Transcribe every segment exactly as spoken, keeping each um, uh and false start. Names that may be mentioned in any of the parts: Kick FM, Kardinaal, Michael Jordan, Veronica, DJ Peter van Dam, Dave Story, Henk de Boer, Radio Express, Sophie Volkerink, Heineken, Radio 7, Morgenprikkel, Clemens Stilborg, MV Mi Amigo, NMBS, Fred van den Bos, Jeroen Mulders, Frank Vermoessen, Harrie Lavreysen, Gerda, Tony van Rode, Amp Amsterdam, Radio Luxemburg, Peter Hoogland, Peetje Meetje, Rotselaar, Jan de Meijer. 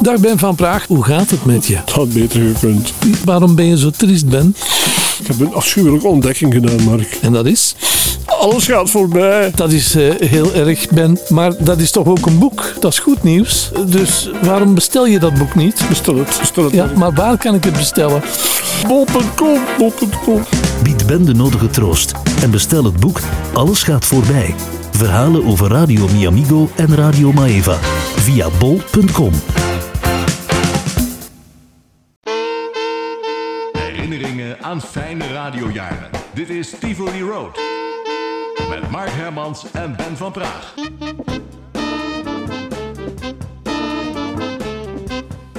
Dag Ben van Praag, hoe gaat het met je? Het had beter gekund. Waarom ben je zo triest, Ben? Ik heb een afschuwelijke ontdekking gedaan, Mark. En dat is? Alles gaat voorbij. Dat is uh, heel erg, Ben. Maar dat is toch ook een boek? Dat is goed nieuws. Dus waarom bestel je dat boek niet? Bestel het. Bestel het ja, maar. maar waar kan ik het bestellen? bol punt com. bol punt com. Bied Ben de nodige troost en bestel het boek Alles gaat voorbij. Verhalen over Radio Mi Amigo en Radio Maeva via bol punt com. Herinneringen aan fijne radiojaren. Dit is Tivoli Road. Met Mark Hermans en Ben van Praag.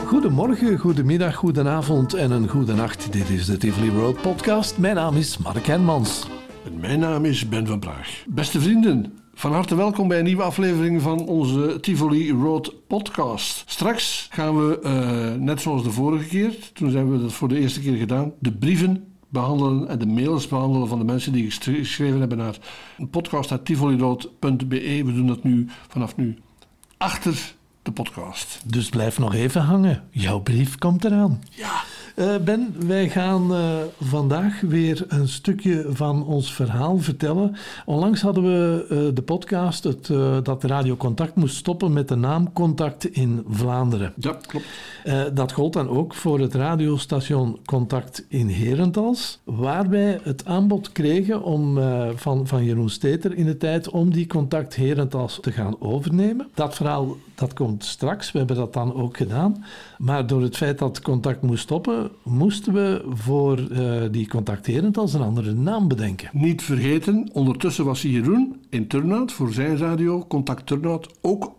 Goedemorgen, goedemiddag, goedenavond en een goede nacht. Dit is de Tivoli Road podcast. Mijn naam is Mark Hermans. En mijn naam is Ben van Praag. Beste vrienden, van harte welkom bij een nieuwe aflevering van onze Tivoli Road podcast. Straks gaan we, uh, net zoals de vorige keer, toen hebben we dat voor de eerste keer gedaan, de brieven behandelen en de mails behandelen van de mensen die geschreven hebben naar een podcast uit tivoliroad punt be. We doen dat nu vanaf nu achter de podcast. Dus blijf nog even hangen. Jouw brief komt eraan. Ja. Uh, Ben, wij gaan uh, vandaag weer een stukje van ons verhaal vertellen. Onlangs hadden we uh, de podcast het, uh, dat Radio Contact moest stoppen met de naam Contact in Vlaanderen. Ja, klopt. Uh, dat gold dan ook voor het radiostation Contact in Herentals, waar wij het aanbod kregen om, uh, van, van Jeroen Steter in de tijd om die Contact Herentals te gaan overnemen. Dat verhaal dat komt straks, we hebben dat dan ook gedaan. Maar door het feit dat Contact moest stoppen, moesten we voor uh, die contacterend als een andere naam bedenken. Niet vergeten, ondertussen was Jeroen in Turnhout voor zijn radio, Contact Turnhout, ook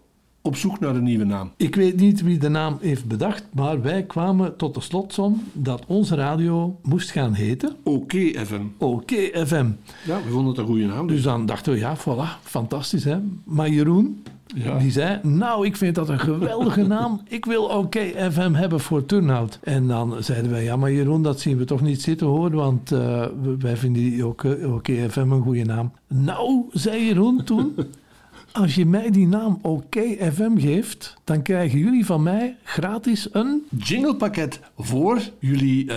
op zoek naar een nieuwe naam. Ik weet niet wie de naam heeft bedacht, maar wij kwamen tot de slotsom dat onze radio moest gaan heten O K F M. O K F M. Ja, we vonden het een goede naam. Dus dan dachten we, ja, voilà, fantastisch, hè. Maar Jeroen... Ja. Die zei, nou, ik vind dat een geweldige naam. Ik wil O K F M hebben voor Turnhout. En dan zeiden wij, ja, maar Jeroen, dat zien we toch niet zitten, hoor. Want uh, wij vinden die O K F M een goede naam. Nou, zei Jeroen toen, als je mij die naam O K F M geeft, dan krijgen jullie van mij gratis een... jinglepakket voor jullie uh,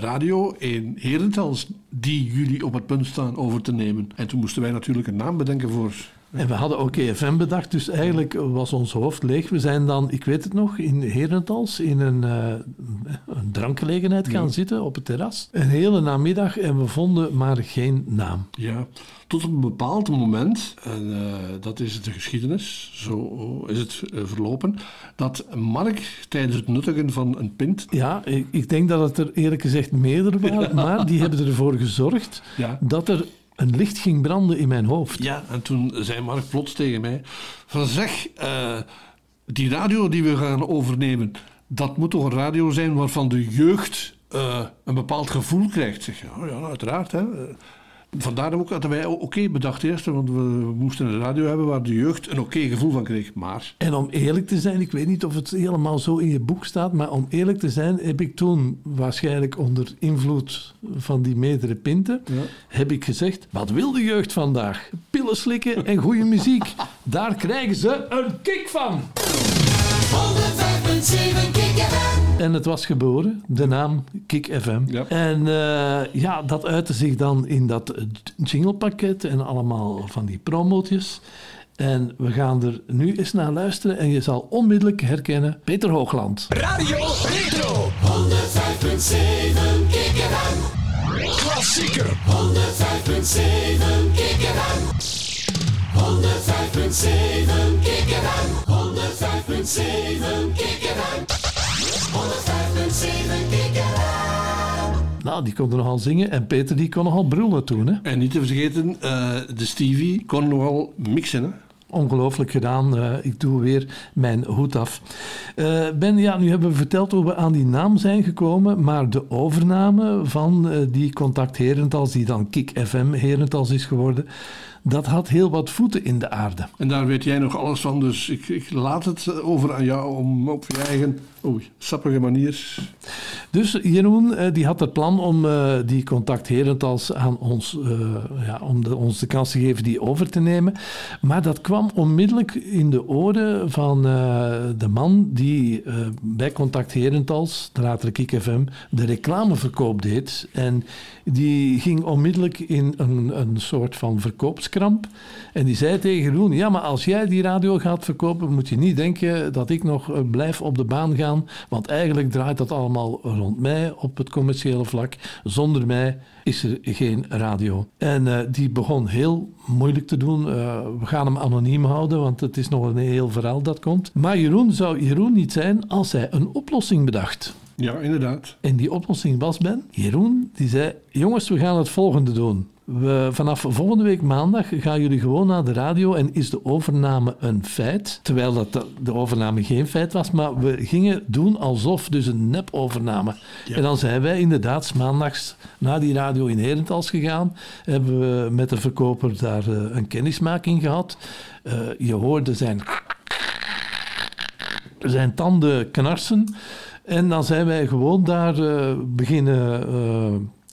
radio in Herentals, die jullie op het punt staan over te nemen. En toen moesten wij natuurlijk een naam bedenken voor... En we hadden O K F M bedacht, dus eigenlijk was ons hoofd leeg. We zijn dan, ik weet het nog, in Herentals in een, uh, een drankgelegenheid gaan ja. zitten op het terras. Een hele namiddag en we vonden maar geen naam. Ja, tot op een bepaald moment, en uh, dat is de geschiedenis, zo is het uh, verlopen, dat Mark tijdens het nuttigen van een pint... Ja, ik, ik denk dat het er eerlijk gezegd meerdere waren, ja. maar die hebben ervoor gezorgd ja. dat er... een licht ging branden in mijn hoofd. Ja, en toen zei Mark plots tegen mij... van zeg, uh, die radio die we gaan overnemen... dat moet toch een radio zijn waarvan de jeugd... Uh, een bepaald gevoel krijgt. Zeg, oh ja, uiteraard, hè. Vandaar ook dat wij oké bedacht eerst, want we moesten een radio hebben waar de jeugd een oké gevoel van kreeg, maar... En om eerlijk te zijn, ik weet niet of het helemaal zo in je boek staat, maar om eerlijk te zijn heb ik toen, waarschijnlijk onder invloed van die meerdere pinten, ja. heb ik gezegd, wat wil de jeugd vandaag? Pillen slikken en goede muziek. Daar krijgen ze een kick van! honderdvijf komma zeven Kick F M. En het was geboren, de naam Kick F M. Ja. En uh, ja, dat uitte zich dan in dat jinglepakket en allemaal van die promotjes. En we gaan er nu eens naar luisteren en je zal onmiddellijk herkennen Peter Hoogland. Radio Retro honderdvijf komma zeven Kick F M. Klassieker honderdvijf komma zeven Kick F M. honderdvijf komma zeven Kick F M. honderdvijf komma zeven Kick F M. honderdvijf komma zeven Kick F M. Nou, die kon er nogal zingen en Peter die kon nogal brullen toen, hè. En niet te vergeten, uh, de Stevie kon nogal mixen, hè. Ongelooflijk gedaan. Uh, ik doe weer mijn hoed af. Uh, Ben, ja, nu hebben we verteld hoe we aan die naam zijn gekomen, maar de overname van uh, die Contact Herentals, die dan Kick F M Herentals is geworden, dat had heel wat voeten in de aarde. En daar weet jij nog alles van, dus ik, ik laat het over aan jou om op je eigen oei, sappige manier. Dus Jeroen, die had het plan om uh, die contact herentals aan ons, uh, ja, om de, ons de kans te geven die over te nemen. Maar dat kwam onmiddellijk in de oren van uh, de man die uh, bij Contact Herentals, de latere Kick F M, de reclameverkoop deed. En die ging onmiddellijk in een, een soort van verkoopskramp. En die zei tegen Jeroen, ja, maar als jij die radio gaat verkopen, moet je niet denken dat ik nog uh, blijf op de baan gaan. Want eigenlijk draait dat allemaal rond mij op het commerciële vlak. Zonder mij is er geen radio. En uh, die begon heel moeilijk te doen. Uh, we gaan hem anoniem houden, want het is nog een heel verhaal dat komt. Maar Jeroen zou Jeroen niet zijn als hij een oplossing bedacht. Ja, inderdaad. En die oplossing was, Ben, Jeroen, die zei, jongens, we gaan het volgende doen. We, vanaf volgende week maandag gaan jullie gewoon naar de radio en is de overname een feit. Terwijl dat de, de overname geen feit was, maar we gingen doen alsof, dus een nep-overname. Ja. En dan zijn wij inderdaad maandags naar die radio in Herentals gegaan. Hebben we met de verkoper daar uh, een kennismaking gehad. Uh, je hoorde zijn, zijn tanden knarsen. En dan zijn wij gewoon daar uh, beginnen... Uh,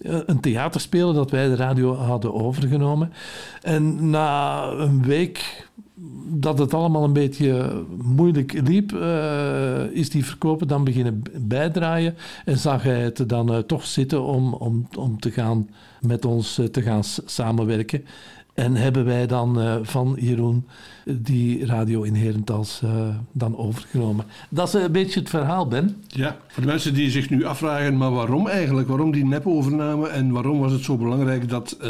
een theater spelen dat wij de radio hadden overgenomen. En na een week dat het allemaal een beetje moeilijk liep, uh, is die verkoper dan beginnen bijdraaien en zag hij het dan uh, toch zitten om, om, om te gaan met ons uh, te gaan s- samenwerken. En hebben wij dan uh, van Jeroen die radio in Herentals uh, dan overgenomen. Dat is een beetje het verhaal, Ben. Ja, voor de mensen die zich nu afvragen, maar waarom eigenlijk? Waarom die nep-overname en waarom was het zo belangrijk dat uh,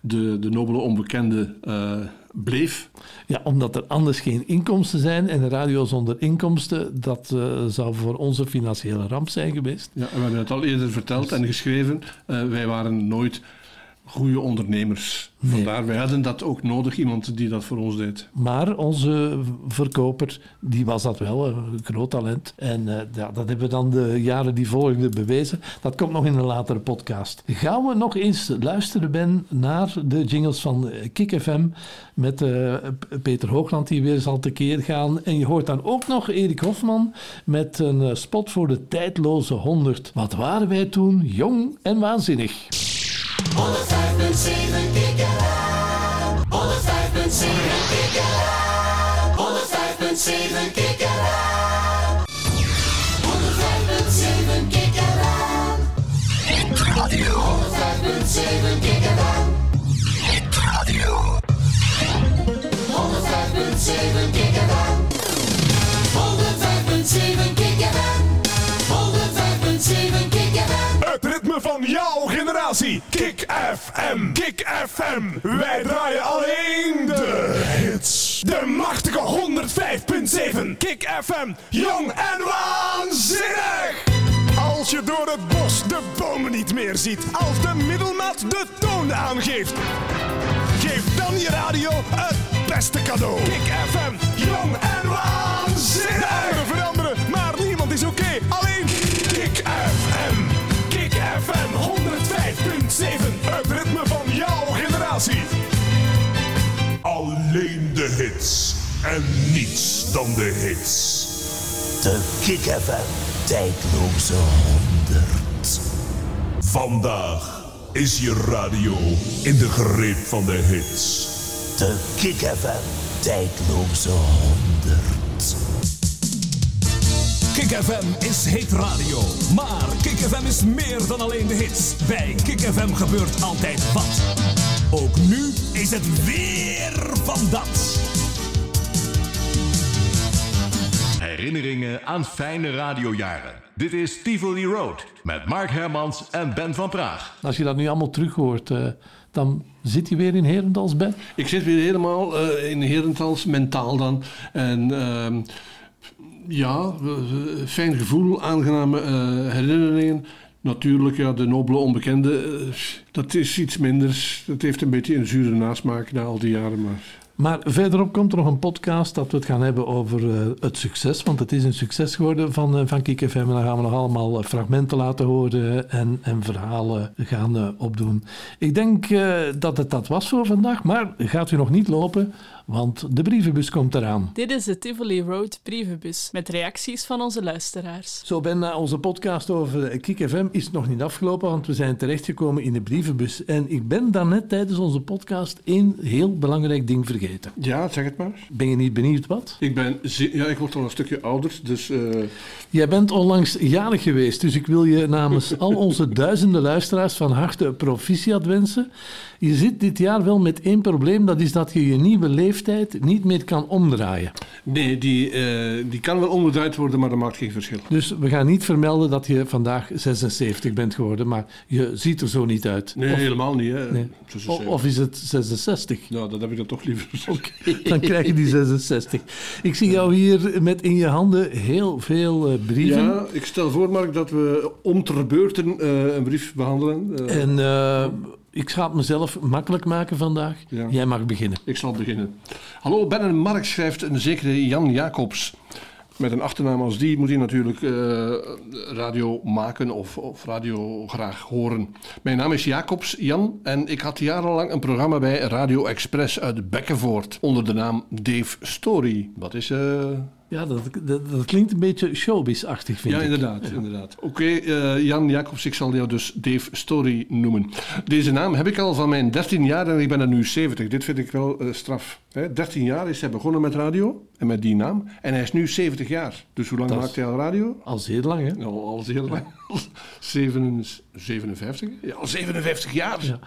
de, de nobele onbekende uh, bleef? Ja, omdat er anders geen inkomsten zijn en een radio zonder inkomsten, dat uh, zou voor ons een financiële ramp zijn geweest. Ja, en we hebben het al eerder verteld dus... en geschreven. Uh, wij waren nooit... goede ondernemers. Vandaar, nee. Wij hadden dat ook nodig, iemand die dat voor ons deed. Maar onze verkoper, die was dat wel, een groot talent. En uh, ja, dat hebben we dan de jaren die volgden bewezen. Dat komt nog in een latere podcast. Gaan we nog eens luisteren, Ben, naar de jingles van Kick F M met uh, Peter Hoogland, die weer zal tekeer gaan. En je hoort dan ook nog Erik Hofman met een spot voor de tijdloze honderd. Wat waren wij toen jong en waanzinnig. honderdvijf komma zeven Kikkeraan, honderdvijf komma zeven Kikkeraan, honderdvijf komma zeven Kikkeraan, honderdvijf komma zeven Kikkeraan, honderdvijf komma zeven Kikkeraan, honderdvijf komma zeven Kikkeraan, honderdvijf komma zeven Kikkeraan, honderdvijf komma zeven Kikkeraan. Het ritme van jouw generatie. Kick F M. Kick F M. Wij draaien alleen de hits. De machtige honderdvijf komma zeven. Kick F M. Jong en waanzinnig. Als je door het bos de bomen niet meer ziet. Als de middelmaat de toon aangeeft. Geef dan je radio het beste cadeau. Kick F M. Jong en waanzinnig. Anderen veranderen, maar niemand is oké. Okay. Alleen Kick F M. F M honderdvijf komma zeven, het ritme van jouw generatie. Alleen de hits en niets dan de hits. De Kick F M tijdloze honderd. Vandaag is je radio in de greep van de hits. De Kick F M tijdloze honderd. Kick F M is hit radio, maar Kick F M is meer dan alleen de hits. Bij Kick F M gebeurt altijd wat. Ook nu is het weer van dat. Herinneringen aan fijne radiojaren. Dit is Tivoli Road met Mark Hermans en Ben van Praag. Als je dat nu allemaal terug hoort, uh, dan... Zit je weer in Herentals, Ben? Ik zit weer helemaal uh, in Herentals, mentaal dan. En... Uh, Ja, fijn gevoel, aangename uh, herinneringen. Natuurlijk, ja, de nobele onbekende, uh, dat is iets minder. Dat heeft een beetje een zure nasmaak na al die jaren. Maar... Maar verderop komt er nog een podcast dat we het gaan hebben over uh, het succes. Want het is een succes geworden van, uh, van Kick F M. En daar gaan we nog allemaal fragmenten laten horen en, en verhalen gaan uh, opdoen. Ik denk uh, dat het dat was voor vandaag. Maar gaat u nog niet lopen, want de brievenbus komt eraan. Dit is de Tivoli Road brievenbus met reacties van onze luisteraars. Zo Ben, onze podcast over Kick F M is nog niet afgelopen, want we zijn terechtgekomen in de brievenbus. En ik ben daarnet tijdens onze podcast één heel belangrijk ding vergeten. Ja, zeg het maar. Ben je niet benieuwd wat? Ik ben, ja, ik word al een stukje ouder, dus... Uh... Jij bent onlangs jarig geweest, dus ik wil je namens al onze duizenden luisteraars van harte proficiat wensen. Je zit dit jaar wel met één probleem, dat is dat je je nieuwe leeftijd niet meer kan omdraaien. Nee, die, uh, die kan wel omgedraaid worden, maar dat maakt geen verschil. Dus we gaan niet vermelden dat je vandaag zesenzeventig bent geworden, maar je ziet er zo niet uit. Nee, of, helemaal niet. Hè. Nee. O, of is het zesenzestig? Nou, dat heb ik dan toch liever. Okay. Dan krijg je die zesenzestig. Ik zie jou hier met in je handen heel veel uh, brieven. Ja, ik stel voor, Mark, dat we om ter beurten uh, een brief behandelen. Uh, en... Uh, Ik ga het mezelf makkelijk maken vandaag. Ja. Jij mag beginnen. Ik zal beginnen. Hallo, Ben en Mark, schrijft een zekere Jan Jacobs. Met een achternaam als die moet hij natuurlijk uh, radio maken of, of radio graag horen. Mijn naam is Jacobs, Jan, en ik had jarenlang een programma bij Radio Express uit Bekkenvoort. Onder de naam Dave Story. Wat is... Uh... Ja, dat, dat, dat klinkt een beetje showbiz-achtig, vind ja, ik. Inderdaad, ja, inderdaad. Oké, okay, uh, Jan Jacobs, ik zal jou dus Dave Story noemen. Deze naam heb ik al van mijn dertien jaar en ik ben er nu zeventig. Dit vind ik wel uh, straf. Hè? dertien jaar is hij begonnen met radio en met die naam. En hij is nu zeventig jaar. Dus hoe lang dat maakt hij al radio? Al zeer lang, hè? Nou, al zeer lang. zevenenvijftig? Ja, al zevenenvijftig jaar. Ja,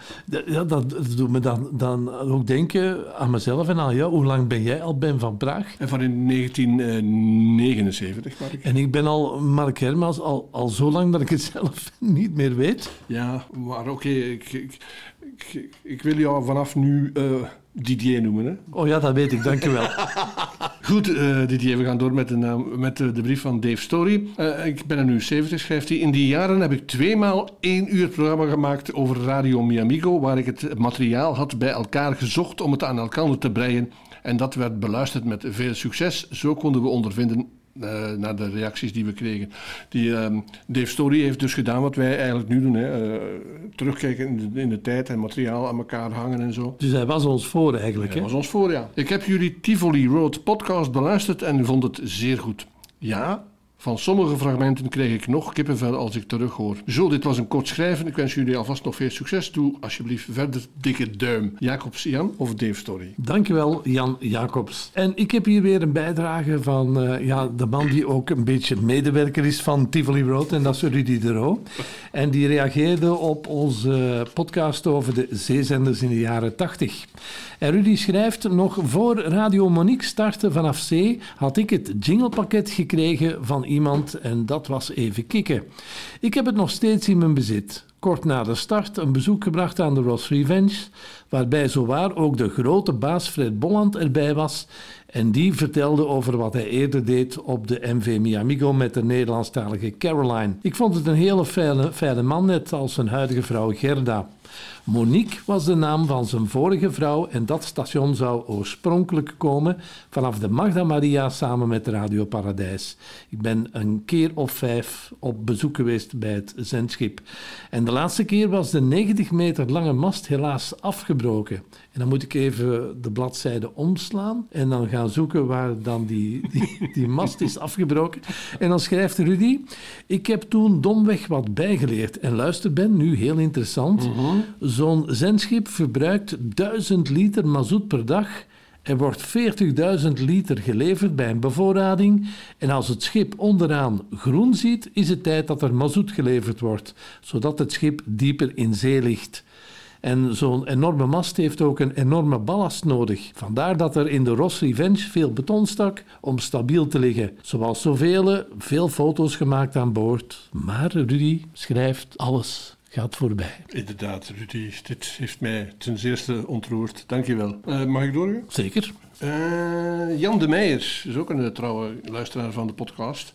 dat, dat, dat doet me dan, dan ook denken aan mezelf en aan jou. Hoe lang ben jij al Ben van Praag? En van in negentien negenenzeventig, Mark. En ik ben al Mark Hermans al, al zo lang dat ik het zelf niet meer weet. Ja, maar oké, okay, ik, ik, ik, ik wil jou vanaf nu uh, Didier noemen. Hè? Oh ja, dat weet ik, dank je wel. Goed, uh, Didier, we gaan door met de, naam, met de, de brief van Dave Story. Uh, ik ben er nu zeventig, schrijft hij. In die jaren heb ik tweemaal één uur programma gemaakt over Radio Mi Amigo, waar ik het materiaal had bij elkaar gezocht om het aan elkaar te breien. En dat werd beluisterd met veel succes. Zo konden we ondervinden uh, naar de reacties die we kregen. Die, uh, Dave Story heeft dus gedaan wat wij eigenlijk nu doen. Hè. Uh, terugkijken in de, in de tijd en materiaal aan elkaar hangen en zo. Dus hij was ons voor eigenlijk. Hij hè? was ons voor, ja. Ik heb jullie Tivoli Road podcast beluisterd en vond het zeer goed. Ja, van sommige fragmenten kreeg ik nog kippenvel als ik terughoor. Zo, dit was een kort schrijven. Ik wens jullie alvast nog veel succes. Doe alsjeblieft verder dikke duim. Jacobs Jan of Dave Story? Dankjewel, Jan Jacobs. En ik heb hier weer een bijdrage van uh, ja, de man die ook een beetje medewerker is van Tivoli Road. En dat is Rudy de Roo. En die reageerde op onze podcast over de zeezenders in de jaren tachtig. En Rudy schrijft, nog voor Radio Monique startte vanaf zee had ik het jinglepakket gekregen van iemand en dat was even kicken. Ik heb het nog steeds in mijn bezit. Kort na de start een bezoek gebracht aan de Ross Revenge, waarbij zowaar ook de grote baas Fred Bolland erbij was en die vertelde over wat hij eerder deed op de M V Mi Amigo met de Nederlandstalige Caroline. Ik vond het een hele fijne, fijne man, net als zijn huidige vrouw Gerda. Monique was de naam van zijn vorige vrouw en dat station zou oorspronkelijk komen vanaf de Magda Maria samen met Radio Paradijs. Ik ben een keer of vijf op bezoek geweest bij het zendschip. En de laatste keer was de negentig meter lange mast helaas afgebroken. En dan moet ik even de bladzijde omslaan en dan gaan zoeken waar dan die, die, die mast is afgebroken. En dan schrijft Rudy, ik heb toen domweg wat bijgeleerd. En luister Ben, nu heel interessant. Mm-hmm. Zo'n zendschip verbruikt duizend liter mazoet per dag. Er wordt veertigduizend liter geleverd bij een bevoorrading. En als het schip onderaan groen ziet, is het tijd dat er mazoet geleverd wordt. Zodat het schip dieper in zee ligt. En zo'n enorme mast heeft ook een enorme ballast nodig. Vandaar dat er in de Ross Revenge veel beton stak om stabiel te liggen. Zoals zoveel, veel foto's gemaakt aan boord. Maar Rudy schrijft, alles gaat voorbij. Inderdaad, Rudy. Dit heeft mij ten zeerste ontroerd. Dank je wel. Uh, mag ik doorgaan? Zeker. Uh, Jan de Meijer is ook een trouwe luisteraar van de podcast.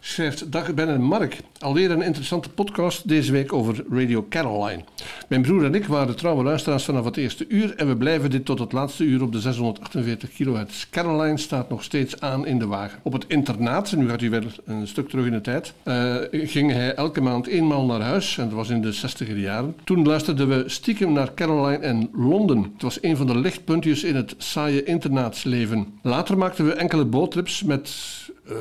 schrijft: Dag Ben en Mark, alweer een interessante podcast deze week over Radio Caroline. Mijn broer en ik waren trouwe luisteraars vanaf het eerste uur en we blijven dit tot het laatste uur op de zeshonderdachtenveertig kilohertz. Caroline staat nog steeds aan in de wagen. Op het internaat, nu gaat u weer een stuk terug in de tijd, uh, ging hij elke maand eenmaal naar huis en dat was in de zestiger jaren. Toen luisterden we stiekem naar Caroline en Londen. Het was een van de lichtpuntjes in het saaie internaatsleven. Later maakten we enkele boottrips met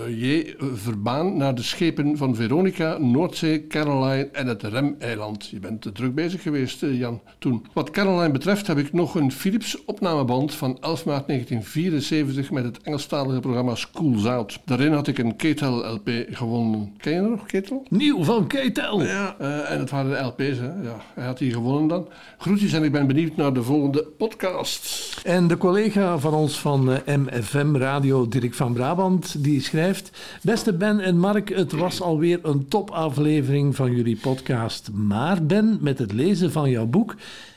uh, J. Verbaan naar de schepen van Veronica, Noordzee, Caroline en het Remeiland. Je bent te druk bezig geweest, Jan, toen. Wat Caroline betreft heb ik nog een Philips opnameband van elf maart negentien vierenzeventig met het Engelstalige programma School's Out. Daarin had ik een Ketel L P gewonnen. Ken je nog, Ketel? Nieuw van Ketel! Ja, uh, en het waren de L P's, hè. Ja, hij had die gewonnen dan. Groetjes en ik ben benieuwd naar de volgende podcast. En de collega van ons van uh, M F M Radio, Dirk van Brabant, die schrijft: Beste Ben en Mark, het was alweer een topaflevering van jullie podcast. Maar Ben, met het lezen van jouw boek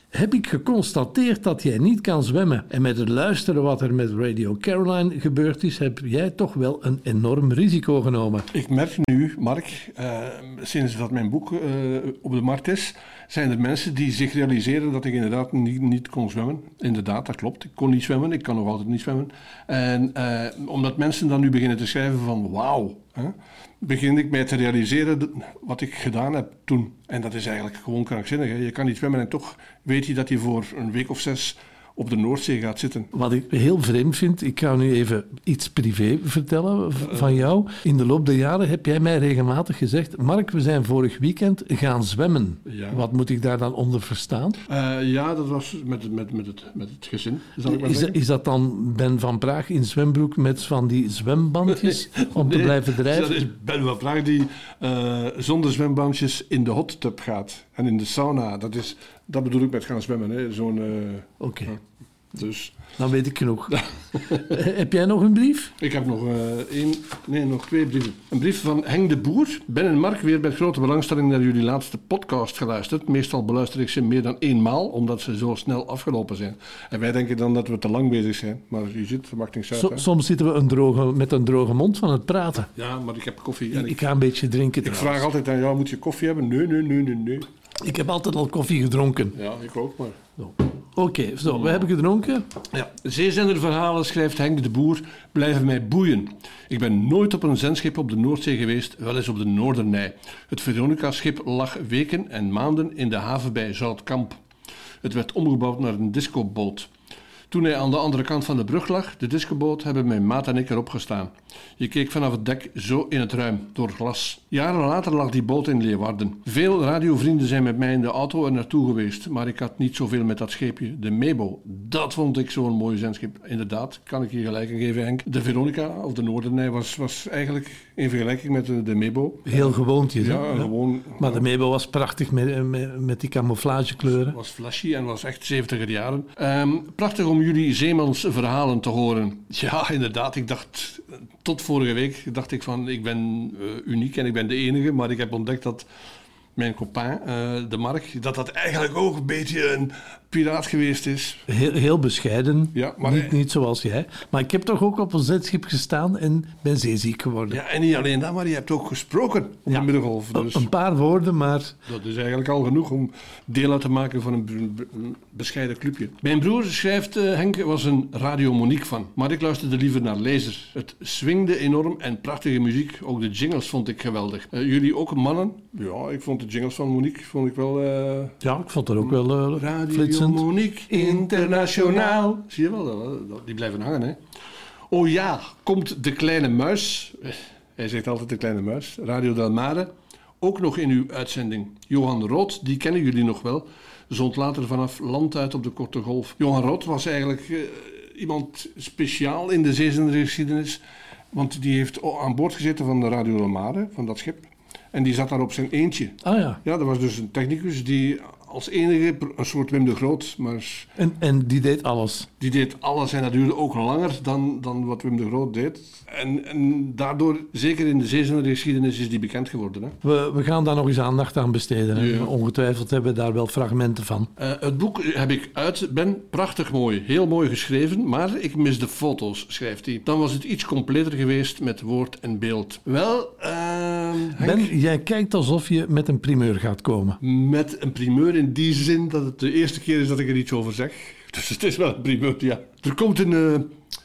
heb ik geconstateerd dat jij niet kan zwemmen. En met het luisteren wat er met Radio Caroline gebeurd is, heb jij toch wel een enorm risico genomen. Ik merk nu, Mark, uh, sinds dat mijn boek uh, op de markt is, zijn er mensen die zich realiseren dat ik inderdaad niet, niet kon zwemmen. Inderdaad, dat klopt. Ik kon niet zwemmen, ik kan nog altijd niet zwemmen. En uh, omdat mensen dan nu beginnen te schrijven van wauw, hè, begin ik mij te realiseren wat ik gedaan heb toen. En dat is eigenlijk gewoon krankzinnig, hè. Je kan niet zwemmen en toch weet je dat je voor een week of zes op de Noordzee gaat zitten. Wat ik heel vreemd vind, ik ga nu even iets privé vertellen v- van jou. In de loop der jaren heb jij mij regelmatig gezegd: Mark, we zijn vorig weekend gaan zwemmen. Ja. Wat moet ik daar dan onder verstaan? Uh, ja, dat was met, met, met, het, met het gezin. Zal ik maar is, is dat dan Ben van Praag in zwembroek met van die zwembandjes nee, om te nee, blijven drijven? Dat is Ben van Praag die uh, zonder zwembandjes in de hot tub gaat en in de sauna. Dat is... Dat bedoel ik met gaan zwemmen, hè. Zo'n... Uh, Oké. Okay. Uh, dus. Dan weet ik genoeg. Heb jij nog een brief? Ik heb nog uh, één... Nee, nog twee brieven. Een brief van Henk de Boer. Ben en Mark, weer met grote belangstelling naar jullie laatste podcast geluisterd. Meestal beluister ik ze meer dan eenmaal, omdat ze zo snel afgelopen zijn. En wij denken dan dat we te lang bezig zijn. Maar je ziet, dat maakt niks uit. So, soms zitten we een droge, met een droge mond van het praten. Ja, maar ik heb koffie. En ik, ik ga een beetje drinken. Ik vraag altijd aan jou, moet je koffie hebben? Nee, nee, nee, nee, nee. Ik heb altijd al koffie gedronken. Ja, ik ook maar. Oké, okay, zo, we hebben gedronken. Ja. Zeezenderverhalen, schrijft Henk de Boer, blijven mij boeien. Ik ben nooit op een zendschip op de Noordzee geweest, wel eens op de Noorderney. Het Veronica-schip lag weken en maanden in de haven bij Zoutkamp. Het werd omgebouwd naar een discoboot. Toen hij aan de andere kant van de brug lag, de discoboot, hebben mijn maat en ik erop gestaan. Je keek vanaf het dek zo in het ruim, door glas. Jaren later lag die boot in Leeuwarden. Veel radiovrienden zijn met mij in de auto er naartoe geweest, maar ik had niet zoveel met dat scheepje. De Mebo, dat vond ik zo'n mooi zendschip. Inderdaad, kan ik je gelijk aan geven, Henk. De Veronica, of de Noorderney, was, was eigenlijk in vergelijking met de, de Mebo. Heel gewoontjes, ja, hè? Gewoon, maar de Mebo was prachtig met, met, met die camouflagekleuren. Was flashy en was echt zeventiger jaren. Um, prachtig om jullie zeemansverhalen te horen. Ja, inderdaad. Ik dacht, tot vorige week dacht ik van, ik ben uh, uniek en ik ben de enige. Maar ik heb ontdekt dat mijn copain, uh, de Mark, dat dat eigenlijk ook een beetje een piraat geweest is. Heel, heel bescheiden. Ja, maar niet, hij... niet zoals jij. Maar ik heb toch ook op een zetschip gestaan en ben zeeziek geworden. Ja, en niet alleen dat, maar je hebt ook gesproken op ja, de Middengolf. Dus een paar woorden, maar... Dat is eigenlijk al genoeg om deel uit te maken van een, b- een bescheiden clubje. Mijn broer, schrijft uh, Henk, was een Radio Monique fan. Maar ik luisterde liever naar lasers. Het swingde enorm en prachtige muziek. Ook de jingles vond ik geweldig. Uh, jullie ook mannen? Ja, ik vond de jingles van Monique vond ik wel... Uh, ja, ik vond dat ook wel uh, radio... flitsend. Monique internationaal. Zie je wel, die blijven hangen, hè. Oh ja, komt de kleine muis. Hij zegt altijd de kleine muis. Radio Delmare, ook nog in uw uitzending. Johan Rot, die kennen jullie nog wel. Zond later vanaf land uit op de Korte Golf. Johan Rot was eigenlijk uh, iemand speciaal in de zeezendergeschiedenis. Want die heeft aan boord gezeten van de Radio Delmare, van dat schip. En die zat daar op zijn eentje. Ah ja. Ja, dat was dus een technicus die... als enige een soort Wim de Groot. Maar en, en die deed alles? Die deed alles en dat duurde ook langer dan, dan wat Wim de Groot deed. En, en daardoor, zeker in de zeezender geschiedenis, is die bekend geworden. Hè? We, we gaan daar nog eens aandacht aan besteden. Hè? Ja. Ongetwijfeld hebben we daar wel fragmenten van. Uh, het boek heb ik uit, Ben, prachtig mooi, heel mooi geschreven, maar ik mis de foto's, schrijft hij. Dan was het iets completer geweest met woord en beeld. Wel, uh, Henk, Ben, jij kijkt alsof je met een primeur gaat komen. Met een primeur in die zin dat het de eerste keer is dat ik er iets over zeg. Dus het is wel een primeur, ja. Er komt een... Uh,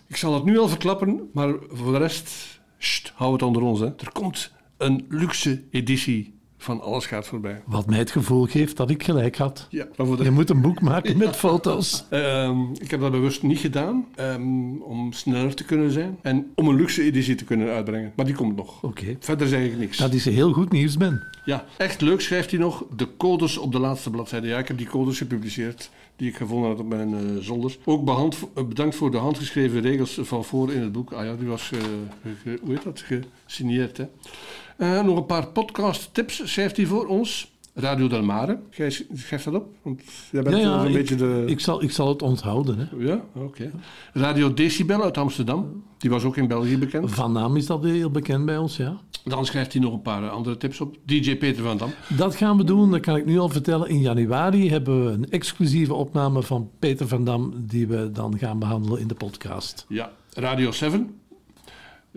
ik zal het nu al verklappen, maar voor de rest... Sst, hou het onder ons, hè. Er komt een luxe editie van Alles Gaat Voorbij. Wat mij het gevoel geeft dat ik gelijk had. Ja, maar voor de... Je moet een boek maken met foto's. Um, ik heb dat bewust niet gedaan, um, om sneller te kunnen zijn en om een luxe editie te kunnen uitbrengen. Maar die komt nog. Okay. Verder zeg ik niks. Dat is heel goed nieuws, Ben. Ja, echt leuk schrijft hij nog. De codes op de laatste bladzijde. Ja, ik heb die codes gepubliceerd die ik gevonden had op mijn uh, zolder. Ook behand, uh, bedankt voor de handgeschreven regels van voor in het boek. Ah ja, die was uh, ge, hoe heet dat? gesigneerd, hè. Uh, nog een paar podcast-tips schrijft hij voor ons. Radio Delmare. Jij schrijft dat op? Want jij bent ja, ja, een ik, beetje de... ik, zal, ik zal het onthouden. Hè. Ja, oké. Okay. Radio Decibel uit Amsterdam. Die was ook in België bekend. Van naam is dat heel bekend bij ons, ja. Dan schrijft hij nog een paar andere tips op. D J Peter van Dam. Dat gaan we doen, dat kan ik nu al vertellen. In januari hebben we een exclusieve opname van Peter van Dam die we dan gaan behandelen in de podcast. Ja, Radio zeven.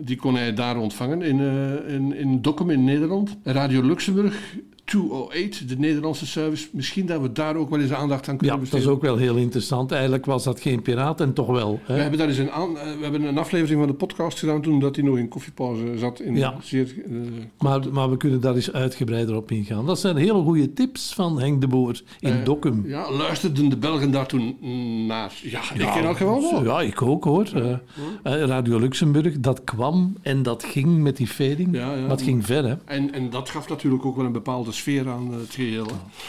Die kon hij daar ontvangen in, uh, in, in Dokkum in Nederland. Radio Luxemburg, tweehonderdacht, de Nederlandse service. Misschien dat we daar ook wel eens aandacht aan kunnen besteden. Ja, dat is ook wel heel interessant. Eigenlijk was dat geen piraat en toch wel. Hè? We hebben daar eens een, aan, we hebben een aflevering van de podcast gedaan toen dat hij nog in koffiepauze zat. In ja, zeer, uh, maar, maar we kunnen daar eens uitgebreider op ingaan. Dat zijn hele goede tips van Henk de Boer in uh, Dokkum. Ja, luisterden de Belgen daar toen naar? Ja, ja ik ken dat gewoon wel. Ja, ik ook hoor. Ja. Uh, Radio Luxemburg, dat kwam en dat ging met die fading. Ja, ja. Dat ging ver, hè. En, en dat gaf natuurlijk ook wel een bepaalde sfeer aan het geheel.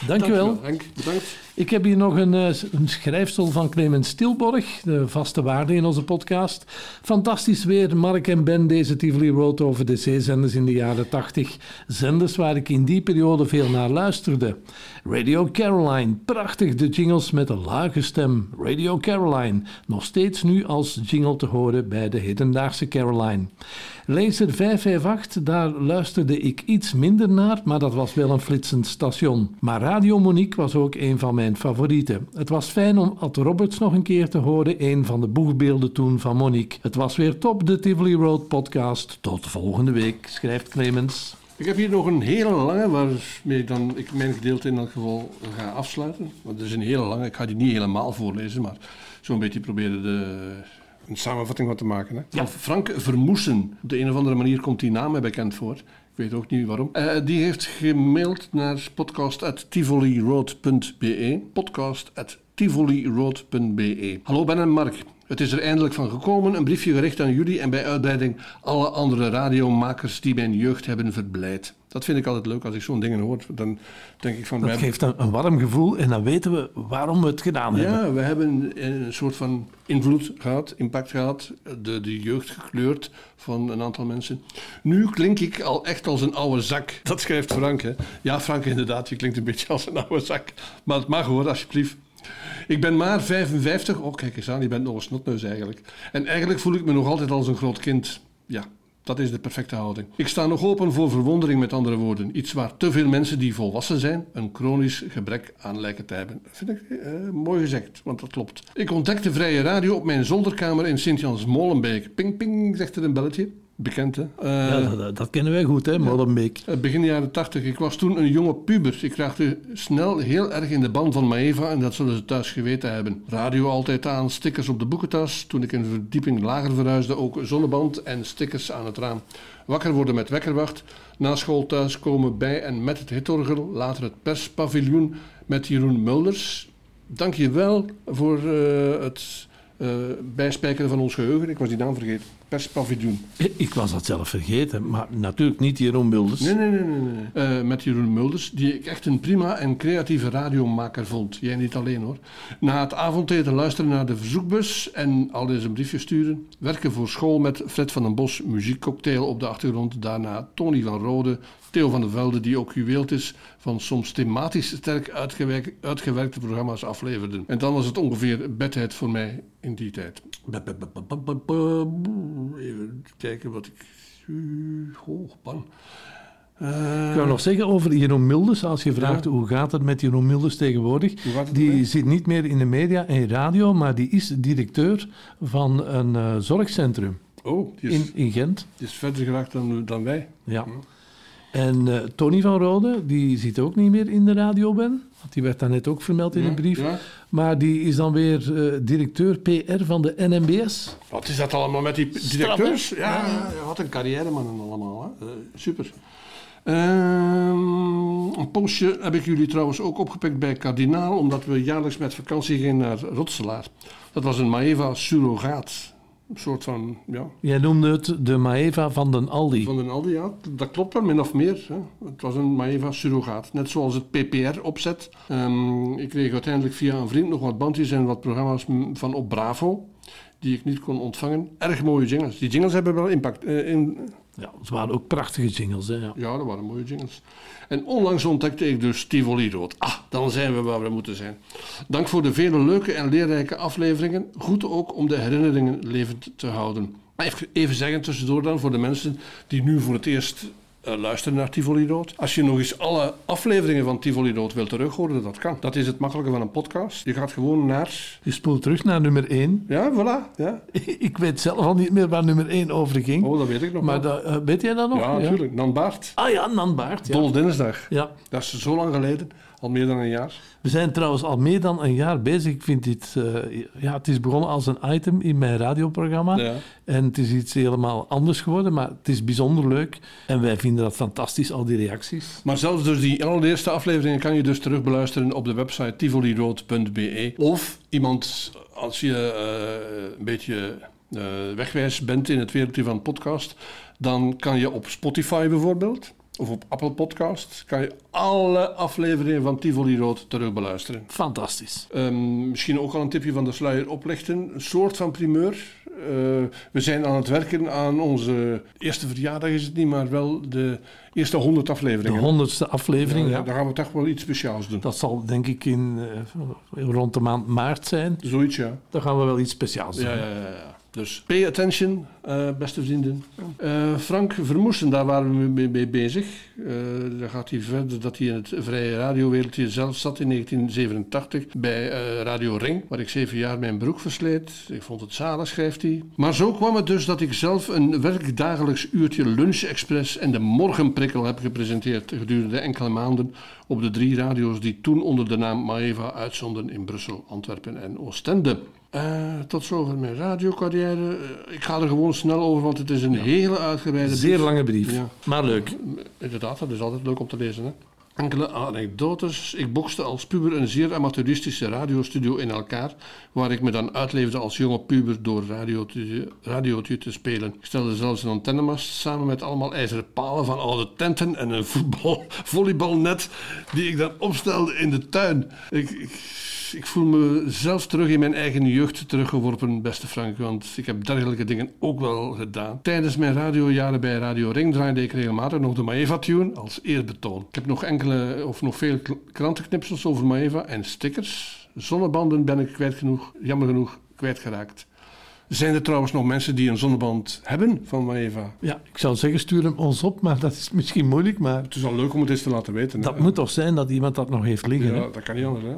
Dankjewel. Dank Bedankt. Ik heb hier nog een, een schrijfsel van Clemens Stilborg, de vaste waarde in onze podcast. Fantastisch weer, Mark en Ben, deze Tivoli Road over de zeezenders in de jaren tachtig. Zenders waar ik in die periode veel naar luisterde. Radio Caroline, prachtig de jingles met een lage stem. Radio Caroline, nog steeds nu als jingle te horen bij de hedendaagse Caroline. Laser vijf vijf acht, daar luisterde ik iets minder naar, maar dat was wel een flitsend station. Maar Radio Monique was ook een van mijn favorieten. Het was fijn om Ad Roberts nog een keer te horen, een van de boegbeelden toen van Monique. Het was weer top, de Tivoli Road podcast. Tot volgende week, schrijft Clemens. Ik heb hier nog een hele lange, waarmee ik dan ik mijn gedeelte in elk geval ga afsluiten. Want het is een hele lange, ik ga die niet helemaal voorlezen, maar zo'n beetje proberen de... een samenvatting wat te maken. Hè? Ja. Frank Vermoessen. Op de een of andere manier komt die naam mij bekend voor. Ik weet ook niet waarom. Uh, die heeft gemaild naar podcast at tivoliroad punt be. podcast at tivoliroad punt be. Hallo Ben en Mark. Het is er eindelijk van gekomen. Een briefje gericht aan jullie en bij uitbreiding alle andere radiomakers die mijn jeugd hebben verblijd. Dat vind ik altijd leuk. Als ik zo'n dingen hoor, dan denk ik van... Dat wij... geeft een, een warm gevoel en dan weten we waarom we het gedaan ja, hebben. Ja, we hebben een soort van invloed gehad, impact gehad. De, de jeugd gekleurd van een aantal mensen. Nu klink ik al echt als een oude zak. Dat schrijft Frank, hè. Ja, Frank, inderdaad. Je klinkt een beetje als een oude zak. Maar het mag hoor, alsjeblieft. Ik ben maar vijfenvijftig. Oh, kijk eens aan. Je bent nog een snotneus eigenlijk. En eigenlijk voel ik me nog altijd als een groot kind. Ja. Dat is de perfecte houding. Ik sta nog open voor verwondering, met andere woorden. Iets waar te veel mensen die volwassen zijn een chronisch gebrek aan lijken te hebben. Dat vind ik eh, mooi gezegd, want dat klopt. Ik ontdekte vrije radio op mijn zolderkamer in Sint-Jans-Molenbeek. Ping, ping, zegt er een belletje. Bekend, hè? Uh, ja, dat, dat kennen wij goed, hè, Molenbeek. Ja. Begin jaren tachtig. Ik was toen een jonge puber. Ik raakte snel heel erg in de band van Maeva en dat zullen ze thuis geweten hebben. Radio altijd aan, stickers op de boekentas. Toen ik een verdieping lager verhuisde, ook zonneband en stickers aan het raam. Wakker worden met wekkerwacht. Na school thuis komen bij en met het hitorgel. Later het perspaviljoen met Jeroen Mulders. Dank je wel voor uh, het uh, bijspijkeren van ons geheugen. Ik was die naam vergeten. perspaviljoen. Ik was dat zelf vergeten, maar natuurlijk niet Jeroen Mulders. Nee, nee, nee. nee, nee. Uh, met Jeroen Mulders, die ik echt een prima en creatieve radiomaker vond. Jij niet alleen, hoor. Na het avondeten luisteren naar de verzoekbus en al eens een briefje sturen. Werken voor school met Fred van den Bos, muziekcocktail op de achtergrond. Daarna Tony van Rode, Theo van de Velde, die ook juweelt is van soms thematisch sterk uitgewerk- uitgewerkte programma's afleverden. En dan was het ongeveer bedheid voor mij in die tijd. Even kijken wat ik... Oh, pan. Uh... Ik wou nog zeggen over Jeroen Mulders. Als je vraagt ja. hoe gaat het met Jeroen Mulders tegenwoordig. Die mee? zit niet meer in de media en radio, maar die is directeur van een uh, zorgcentrum oh, die is, in, in Gent. Die is verder geraakt dan, dan wij. Ja. En uh, Tony van Rode, die zit ook niet meer in de radio, Ben. Want die werd daarnet ook vermeld in ja, een brief. Ja. Maar die is dan weer uh, directeur P R van de N M B S. Wat is dat allemaal met die p- directeurs? Ja, ja, ja, wat een carrière, mannen allemaal. Hè. Uh, super. Um, een postje heb ik jullie trouwens ook opgepikt bij Kardinaal, omdat we jaarlijks met vakantie gingen naar Rotselaar. Dat was een Maeva surrogaat. Een soort van, ja. Jij noemde het de Maeva van den Aldi. Van den Aldi, ja. Dat klopt wel, min of meer. Hè. Het was een Maeva surrogaat. Net zoals het P P R opzet. Um, ik kreeg uiteindelijk via een vriend nog wat bandjes en wat programma's van op Bravo, die ik niet kon ontvangen. Erg mooie jingles. Die jingles hebben wel impact. Uh, in... Ja, het waren ook prachtige jingles, hè. Ja. Ja, dat waren mooie jingles. En onlangs ontdekte ik dus Tivoli Road. Ah, dan zijn we waar we moeten zijn. Dank voor de vele leuke en leerrijke afleveringen. Goed ook om de herinneringen levend te houden. Even zeggen tussendoor dan voor de mensen die nu voor het eerst uh, luisteren naar Tivoli Road. Als je nog eens alle afleveringen van Tivoli Road wilt terughoren, dat kan. Dat is het makkelijke van een podcast. Je gaat gewoon naar... Je spoelt terug naar nummer één. Ja, voilà. Ja. Ik weet zelf al niet meer waar nummer één over ging. Oh, dat weet ik nog maar wel. Maar uh, weet jij dat nog? Ja, natuurlijk. Ja. Nan Bart. Ah ja, Nan Bart. Ja. Dol dinsdag. Ja. Dat is zo lang geleden. Al meer dan een jaar. We zijn trouwens al meer dan een jaar bezig. Ik vind dit... Uh, ja, het is begonnen als een item in mijn radioprogramma. Ja. En het is iets helemaal anders geworden. Maar het is bijzonder leuk. En wij vinden dat fantastisch, al die reacties. Maar zelfs dus die allereerste afleveringen kan je dus terug beluisteren op de website tivoli road punt b e. Of iemand, als je uh, een beetje uh, wegwijs bent in het wereldje van podcast, dan kan je op Spotify bijvoorbeeld, of op Apple Podcast, kan je alle afleveringen van Tivoli Road terug beluisteren. Fantastisch. Um, misschien ook al een tipje van de sluier oplichten. Een soort van primeur. Uh, we zijn aan het werken aan onze eerste verjaardag, is het niet, maar wel de eerste honderd afleveringen. De honderdste aflevering, ja. ja. Daar gaan we toch wel iets speciaals doen. Dat zal denk ik in, uh, rond de maand maart zijn. Zoiets, ja. Daar gaan we wel iets speciaals doen. Ja, ja, ja. ja. Dus pay attention, uh, beste vrienden. Uh, Frank Vermoessen, daar waren we mee, mee bezig. Uh, daar gaat hij verder dat hij in het vrije radiowereldje zelf zat in negentien zevenentachtig bij uh, Radio Ring, waar ik zeven jaar mijn broek versleet. Ik vond het zalig, schrijft hij. Maar zo kwam het dus dat ik zelf een werkdagelijks uurtje Lunch Express en de Morgenprikkel heb gepresenteerd gedurende enkele maanden op de drie radio's die toen onder de naam Maeva uitzonden in Brussel, Antwerpen en Oostende. Uh, tot zover mijn radiocarrière. Uh, ik ga er gewoon snel over, want het is een ja. hele uitgebreide brief. Zeer lange brief, ja. Maar leuk. Inderdaad, dat is altijd leuk om te lezen, hè. Enkele anekdotes. Ik bokste als puber een zeer amateuristische radiostudio in elkaar, waar ik me dan uitleefde als jonge puber door radiootje radio te spelen. Ik stelde zelfs een antennemast samen met allemaal ijzeren palen van oude tenten en een voetbal, volleybalnet die ik dan opstelde in de tuin. Ik... ik Ik voel me zelf terug in mijn eigen jeugd teruggeworpen, beste Frank, want ik heb dergelijke dingen ook wel gedaan. Tijdens mijn radiojaren bij Radio Ring draaide ik regelmatig nog de Maeva-tune als eerbetoon. Ik heb nog enkele of nog veel krantenknipsels over Maeva en stickers. Zonnebanden ben ik kwijt genoeg, jammer genoeg kwijtgeraakt. Zijn er trouwens nog mensen die een zonneband hebben van Maeva? Ja, ik zou zeggen, stuur hem ons op, maar dat is misschien moeilijk. Maar het is al leuk om het eens te laten weten. Dat hè? moet toch zijn dat iemand dat nog heeft liggen? Ja, hè? Dat kan niet anders, hè?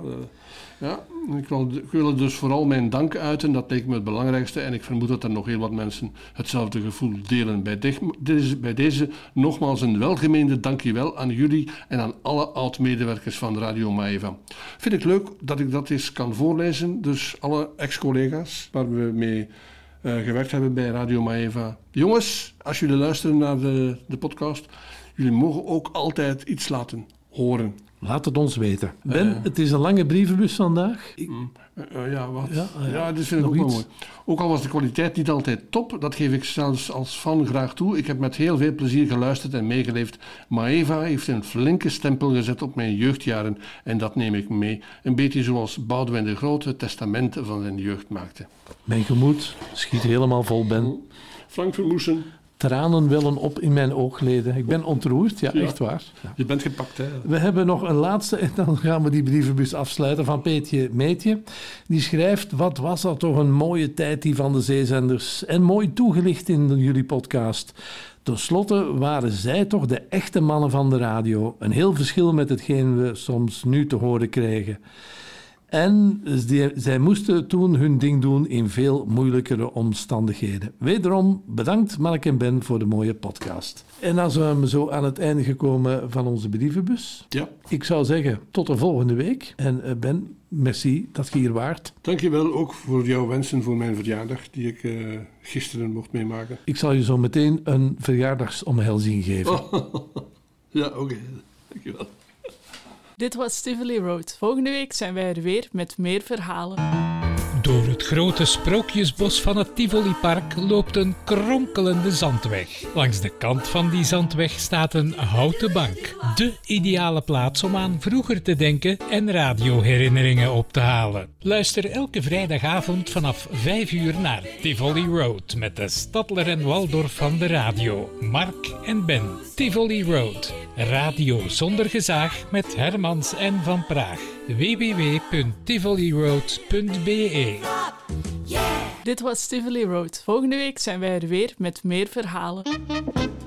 Ja, ik wil, ik wil dus vooral mijn dank uiten, dat leek me het belangrijkste. En ik vermoed dat er nog heel wat mensen hetzelfde gevoel delen. Bij, de, deze, bij deze nogmaals een welgemeende dankjewel aan jullie en aan alle oud-medewerkers van Radio Maeva. Vind ik leuk dat ik dat eens kan voorlezen. Dus alle ex-collega's waar we mee uh, gewerkt hebben bij Radio Maeva. Jongens, als jullie luisteren naar de, de podcast, jullie mogen ook altijd iets laten horen. Laat het ons weten. Ben, uh, het is een lange brievenbus vandaag. Ik... Uh, uh, ja, wat? Ja, uh, ja, dat vind ik ook wel mooi. Ook al was de kwaliteit niet altijd top, dat geef ik zelfs als fan graag toe. Ik heb met heel veel plezier geluisterd en meegeleefd. Maeva heeft een flinke stempel gezet op mijn jeugdjaren en dat neem ik mee. Een beetje zoals Boudewijn de Groot het testament van zijn jeugd maakte. Mijn gemoed schiet helemaal vol, Ben. Frank Vermoessen. Tranen wellen op in mijn oogleden. Ik ben ontroerd, ja, ja. Echt waar. Ja. Je bent gepakt, hè? We hebben nog een laatste en dan gaan we die brievenbus afsluiten van Peetje Meetje. Die schrijft, wat was dat toch een mooie tijd die van de zeezenders. En mooi toegelicht in jullie podcast. Ten slotte waren zij toch de echte mannen van de radio. Een heel verschil met hetgeen we soms nu te horen krijgen. En zij moesten toen hun ding doen in veel moeilijkere omstandigheden. Wederom bedankt Mark en Ben voor de mooie podcast. En dan zijn we zo aan het einde gekomen van onze brievenbus. Ja. Ik zou zeggen, tot de volgende week. En Ben, merci dat je hier waart. Dank je wel ook voor jouw wensen voor mijn verjaardag, die ik uh, gisteren mocht meemaken. Ik zal je zo meteen een verjaardagsomhelzing geven. Oh, ja, oké. Okay. Dank je wel. Dit was Tivoli Road. Volgende week zijn wij er weer met meer verhalen. Door het grote sprookjesbos van het Tivoli-park loopt een kronkelende zandweg. Langs de kant van die zandweg staat een houten bank. De ideale plaats om aan vroeger te denken en radioherinneringen op te halen. Luister elke vrijdagavond vanaf vijf uur naar Tivoli Road met de Stadler en Waldorf van de radio. Mark en Ben. Tivoli Road. Radio zonder gezaag met Hermans en Van Praag. w w w punt tivoli road punt b e. Dit was Tivoli Road. Volgende week zijn wij er weer met meer verhalen.